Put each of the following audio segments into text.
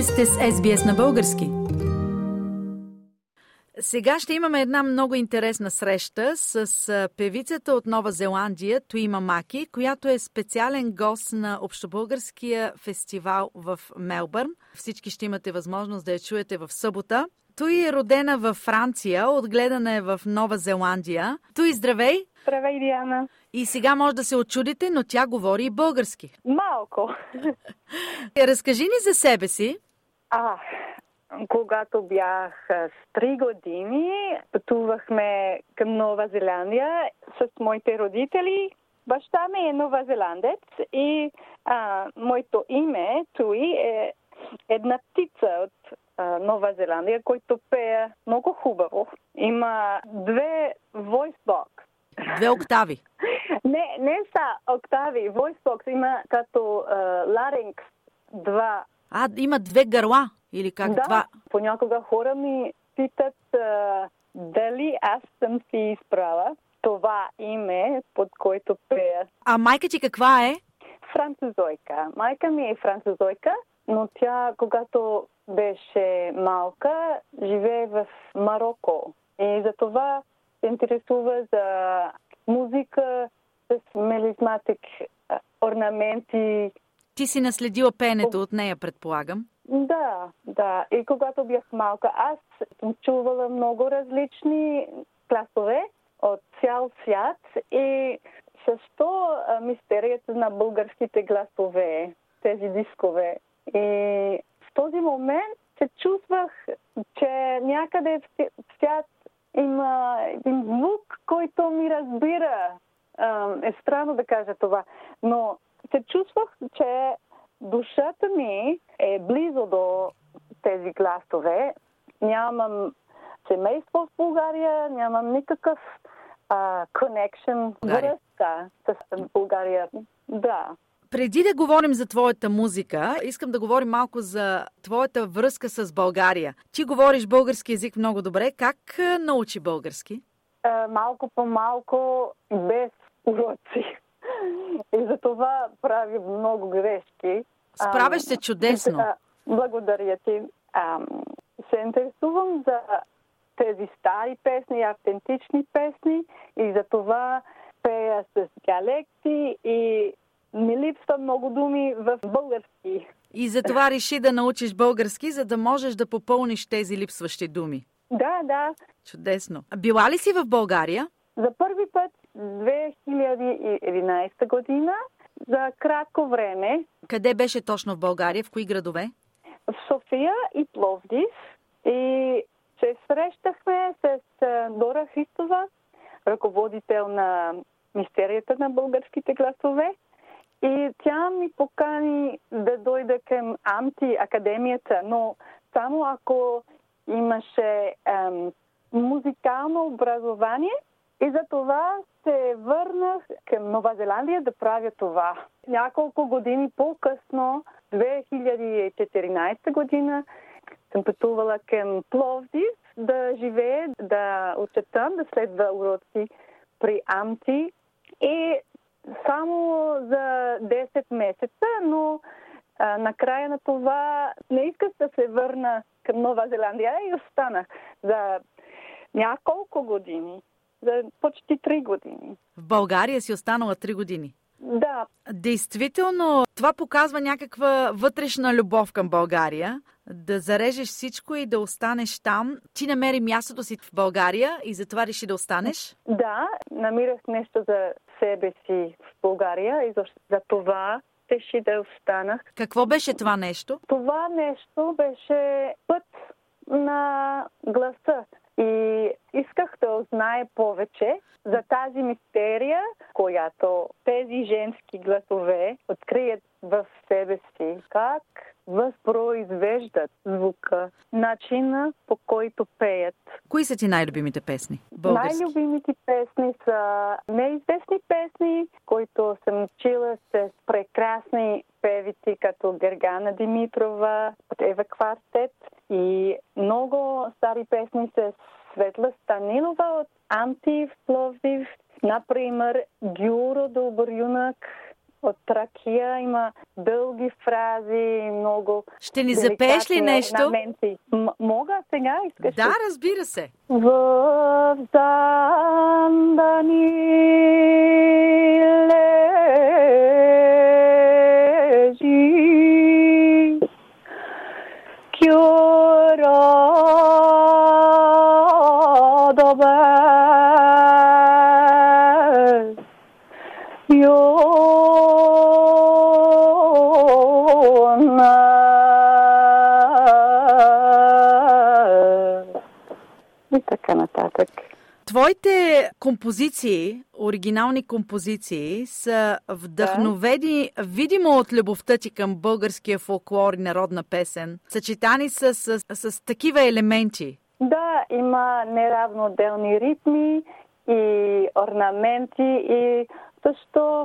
Вие сте с SBS на български. Сега ще имаме една много интересна среща с певицата от Нова Зеландия Туи Мамаки, която е специален гост на Общобългарския фестивал в Мелбърн. Всички ще имате възможност да я чуете в събота. Туи е родена във Франция, отгледана е в Нова Зеландия. Туи, здравей! Здравей, Диана! И сега може да се очудите, но тя говори и български. Малко! Разкажи ни за себе си. Когато бях с 3 години, пътувахме към Нова Зеландия с моите родители. Баща ми е новозеландец и моето име, Туи, е една птица от Нова Зеландия, който пее много хубаво. Има 2 voice box. 2 октави? не са октави. Voice box има като ларинкс 2. Има 2 гърла? Или как да, това? Понякога хора ми питат дали аз съм си избрала това име, под което пея. А майка ти каква е? Французойка. Майка ми е французойка, но тя, когато беше малка, живее в Мароко. И затова се интересува за музика с мелизматик орнаменти. Ти си наследила пеенето от нея, предполагам. Да. И когато бях малка, аз съм чувала много различни класове от цял свят и също мистерията на българските гласове, тези дискове. И в този момент се чувствах, че някъде в свят има един звук, който ми разбира. Е странно да кажа това, но се чувствах, че душата ми е близо до тези гласове. Нямам семейство в България, нямам никакъв connection, връзка с България. Да. Преди да говорим за твоята музика, искам да говорим малко за твоята връзка с България. Ти говориш български език много добре. Как научи български? Малко по малко, без уроци. И за това прави много грешки. Справяш се чудесно. Благодаря ти. Се интересувам за тези стари песни, автентични песни и за това пея с диалекти и ми липсва много думи в български. И за това реши да научиш български, за да можеш да попълниш тези липсващи думи. Да. Чудесно. Била ли си в България? За първи път 2011 година, за кратко време. Къде беше точно в България? В кои градове? В София и Пловдив. И се срещахме с Дора Христова, ръководител на мистерията на българските гласове. И тя ми покани да дойда към Амти академията, но само ако имаше музикално образование. И за това се върнах към Нова Зеландия да правя това. Няколко години по-късно, 2014 година, съм пътувала към Пловдив да живея, да уча там, да следва уроци при Амти. И само за 10 месеца, но накрая на това не исках да се върна към Нова Зеландия и останах за няколко години. За почти 3 години. В България си останала 3 години? Да. Действително, това показва някаква вътрешна любов към България. Да зарежеш всичко и да останеш там. Ти намери мястото си в България и затова реши да останеш? Да, намирах нещо за себе си в България и за това реши да останах. Какво беше това нещо? Това нещо беше път на гласа. И исках да узнае повече за тази мистерия, която тези женски гласове открият в себе си. Как възпроизвеждат звука, начина по който пеят. Кои са ти най-любимите песни? Български? Най-любимите песни са неизвестни песни, които съм учила с прекрасни певици като Гергана Димитрова от Евеквартет и много стари песни с Светла Станинова от Амти в Пловдив, например Гюро Добър юнак. от Тракия. Има дълги фрази, много... Ще ни запееш ли нещо? Мога сега, искаш? Да, разбира се. В Зандани лежи кюро добър нататък. Твоите композиции, оригинални композиции, са вдъхновени видимо от любовта ти към българския фолклор и народна песен. Съчетани са с такива елементи. Да, има неравноделни ритми и орнаменти и също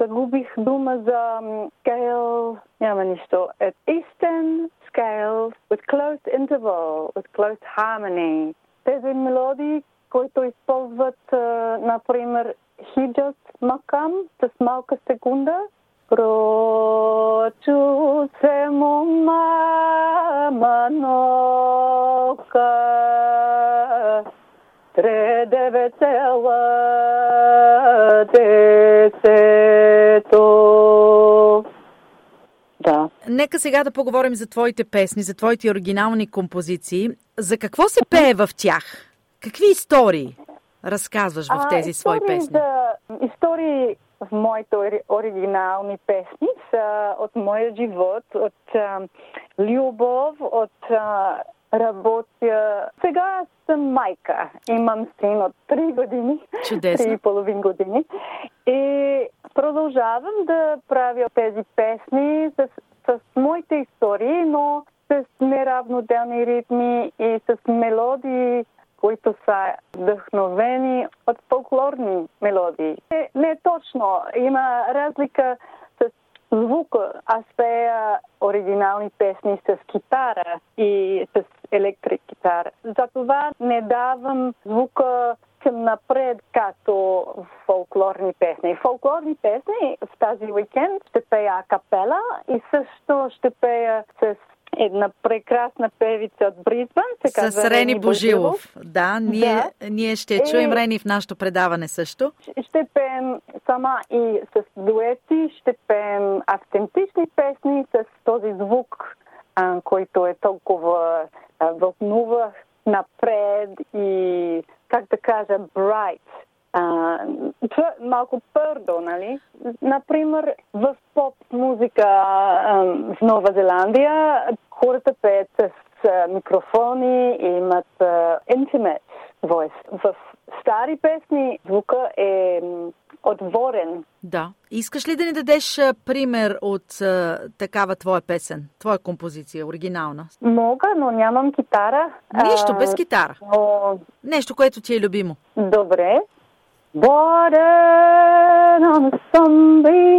загубих дума за scale, няма нищо. At eastern scale with closed interval, with closed harmony. Тези мелодии, които използват, например, хиджат макам с малка секунда. Прочу се му маманока. 3,9,10. Да. Нека сега да поговорим за твоите песни, за твоите оригинални композиции. За какво се пее в тях? Какви истории разказваш в тези свои песни? Истории в моите оригинални песни са от моя живот, от любов, от... Работя. Сега съм майка. Имам син от 3 години. Чудесно. 3,5 години. И продължавам да правя тези песни с моите истории, но с неравноделни ритми и с мелодии, които са вдъхновени от фолклорни мелодии. Не точно. Има разлика с звука. Аз пея оригинални песни с китара и с електрик китара. Затова не давам звука към напред, като фолклорни песни. Фолклорни песни в тази уикенд ще пея акапела и също ще пея с една прекрасна певица от Бризбан. С Рени Божилов. Да, ние ще чуем Рени в нашото предаване също. Ще пеем сама и с дуети, ще пеем автентични песни с този звук, който е толкова вълнуващ напред и, как да кажа, bright. Малко пърдо, нали? Например, в поп-музика в Нова Зеландия хората пеят с микрофони и имат intimate voice. В стари песни звука е отворен. Да. Искаш ли да ни дадеш пример от такава твоя песен, твоя композиция, оригинална? Мога, но нямам китара. Нищо, без китара. Но... Нещо, което ти е любимо. Добре. Born on a Sunday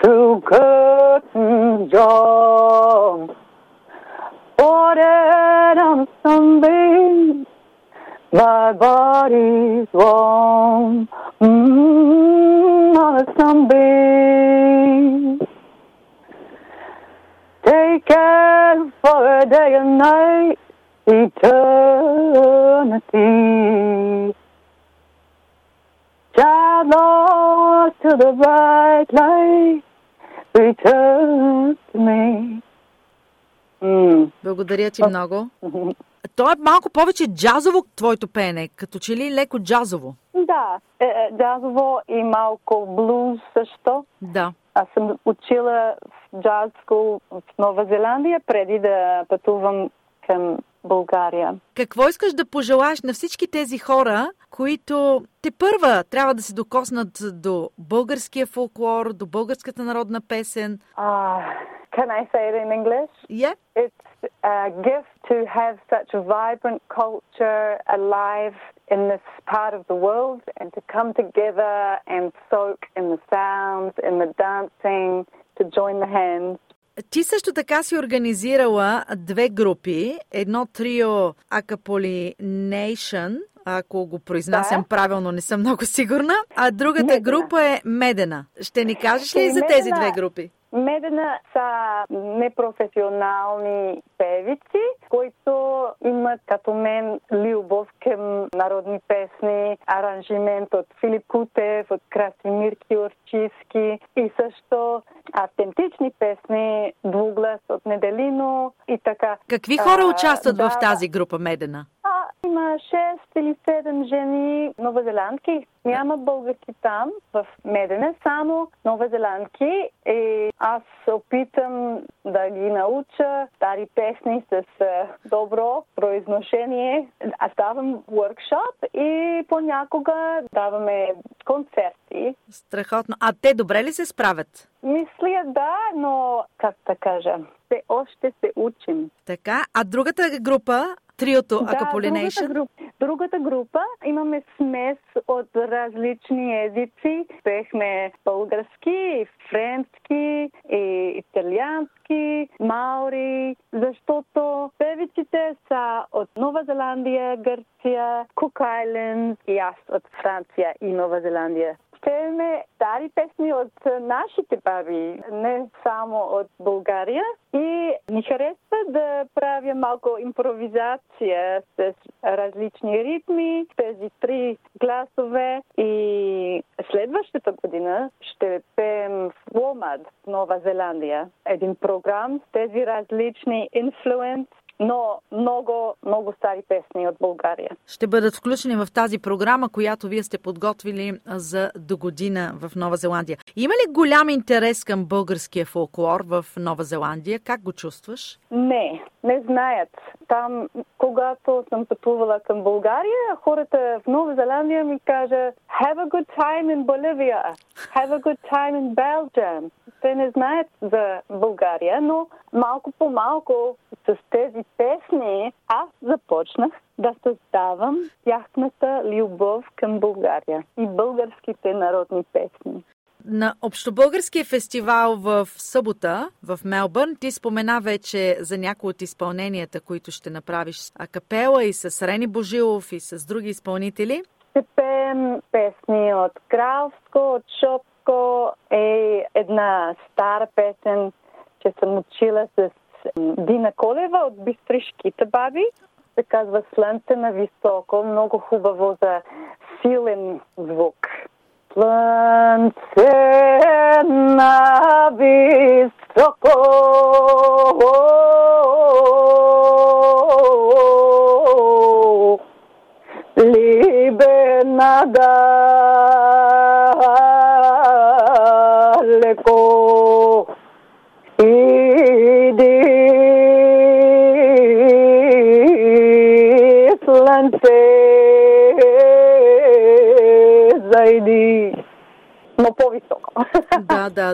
through curtain jog. Born on a Sunday, my body's warm. On a Sunday, taken for a day and night, eternity. Child lost to the bright light, return to me. Благодаря ти много. То е малко повече джазово твоето пеене, като че ли леко джазово. Да, джазово и малко блуз също. Да. Аз съм учила в джаз скул в Нова Зеландия преди да пътувам към България. Какво искаш да пожелаеш на всички тези хора, които тепърва трябва да се докоснат до българския фолклор, до българската народна песен? Can I say it in English? Yeah. It's a gift to have such a vibrant culture alive in this part of the world and to come together and soak in the sounds, in the dancing, to join the hands. Ти също така си организирала две групи. Едно трио Акаполи Nation, ако го произнасям правилно, не съм много сигурна. А другата група е медена. Ще ни кажеш ли за тези две групи? Медена са непрофесионални певици, които имат като мен любов към народни песни, аранжимент от Филип Кутев, от Красимир Киорчиски и също автентични песни, двуглас от Неделино и така. Какви хора участват в тази група Медена? Има 6 или 7 жени новозеландки. Няма българки там, в Медене, само новозеландки. И аз опитам да ги науча стари песни с добро произношение. Аз давам въркшоп и понякога даваме концерти. Страхотно. А те добре ли се справят? Мисля, да, но как да кажа, все още се учим. Така, а другата група... Триото Акаполинейшн. Другата група имаме смес от различни езици. Пехме български, френски, и италиански, маори, защото певиците са от Нова Зеландия, Гърция, Кук Айленд и аз от Франция и Нова Зеландия. Пееме стари песни от нашите баби, не само от България. И ми харесва да правя малко импровизация с различни ритми, тези три гласове. И следващата година ще пеем в Ломад, Нова Зеландия. Един програм с тези различни инфлуенс, но много, много стари песни от България. Ще бъдат включени в тази програма, която вие сте подготвили за до година в Нова Зеландия. Има ли голям интерес към българския фолклор в Нова Зеландия? Как го чувстваш? Не, не знаят. Там, когато съм пътувала към България, хората в Нова Зеландия ми кажат Have a good time in Bolivia, have a good time in Belgium. Те не знаят за България, но малко по малко с тези песни аз започнах да създавам тяхната любов към България и българските народни песни. На Общобългарския фестивал в събота в Мелбърн ти спомена вече за някои от изпълненията, които ще направиш акапела и с Рени Божилов и с други изпълнители. Ще пеем песни от Кралско, от Шопско, е една стара песен, че съм учила с Дина Колева от Бистришките баби. Се казва Слънце на високо, много хубаво за силен звук. Слънце на високо, либе надалеко, иди, слънце, зайди. Но по-високо.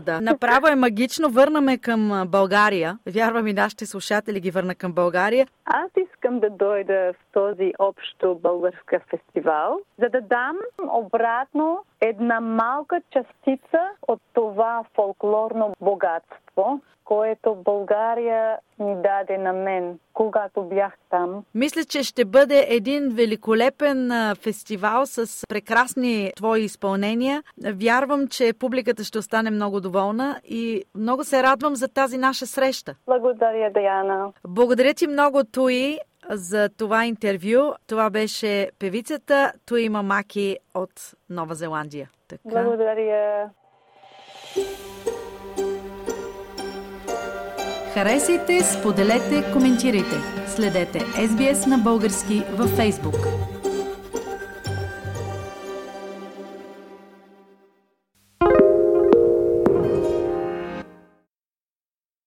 Да. Направо е магично. Върнаме към България. Вярвам и нашите слушатели ги върна към България. Аз искам да дойда в този общо българска фестивал, за да дам обратно една малка частица от това фолклорно богатство, което България ми даде на мен, когато бях там. Мисля, че ще бъде един великолепен фестивал с прекрасни твои изпълнения. Вярвам, че публиката ще остане много доволна и много се радвам за тази наша среща. Благодаря, Даяна. Благодаря ти много, Туи, за това интервю. Това беше певицата Туи Мамаки от Нова Зеландия. Така. Благодаря. Харесайте, споделете, коментирайте. Следете SBS на български във Facebook.